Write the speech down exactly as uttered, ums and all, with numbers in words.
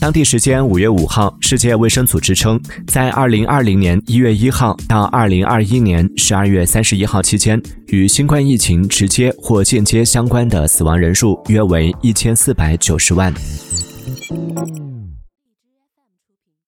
当地时间五月五号，世界卫生组织称，在二零二零年一月一号到二零二一年十二月三十一号期间，与新冠疫情直接或间接相关的死亡人数约为一千四百九十万。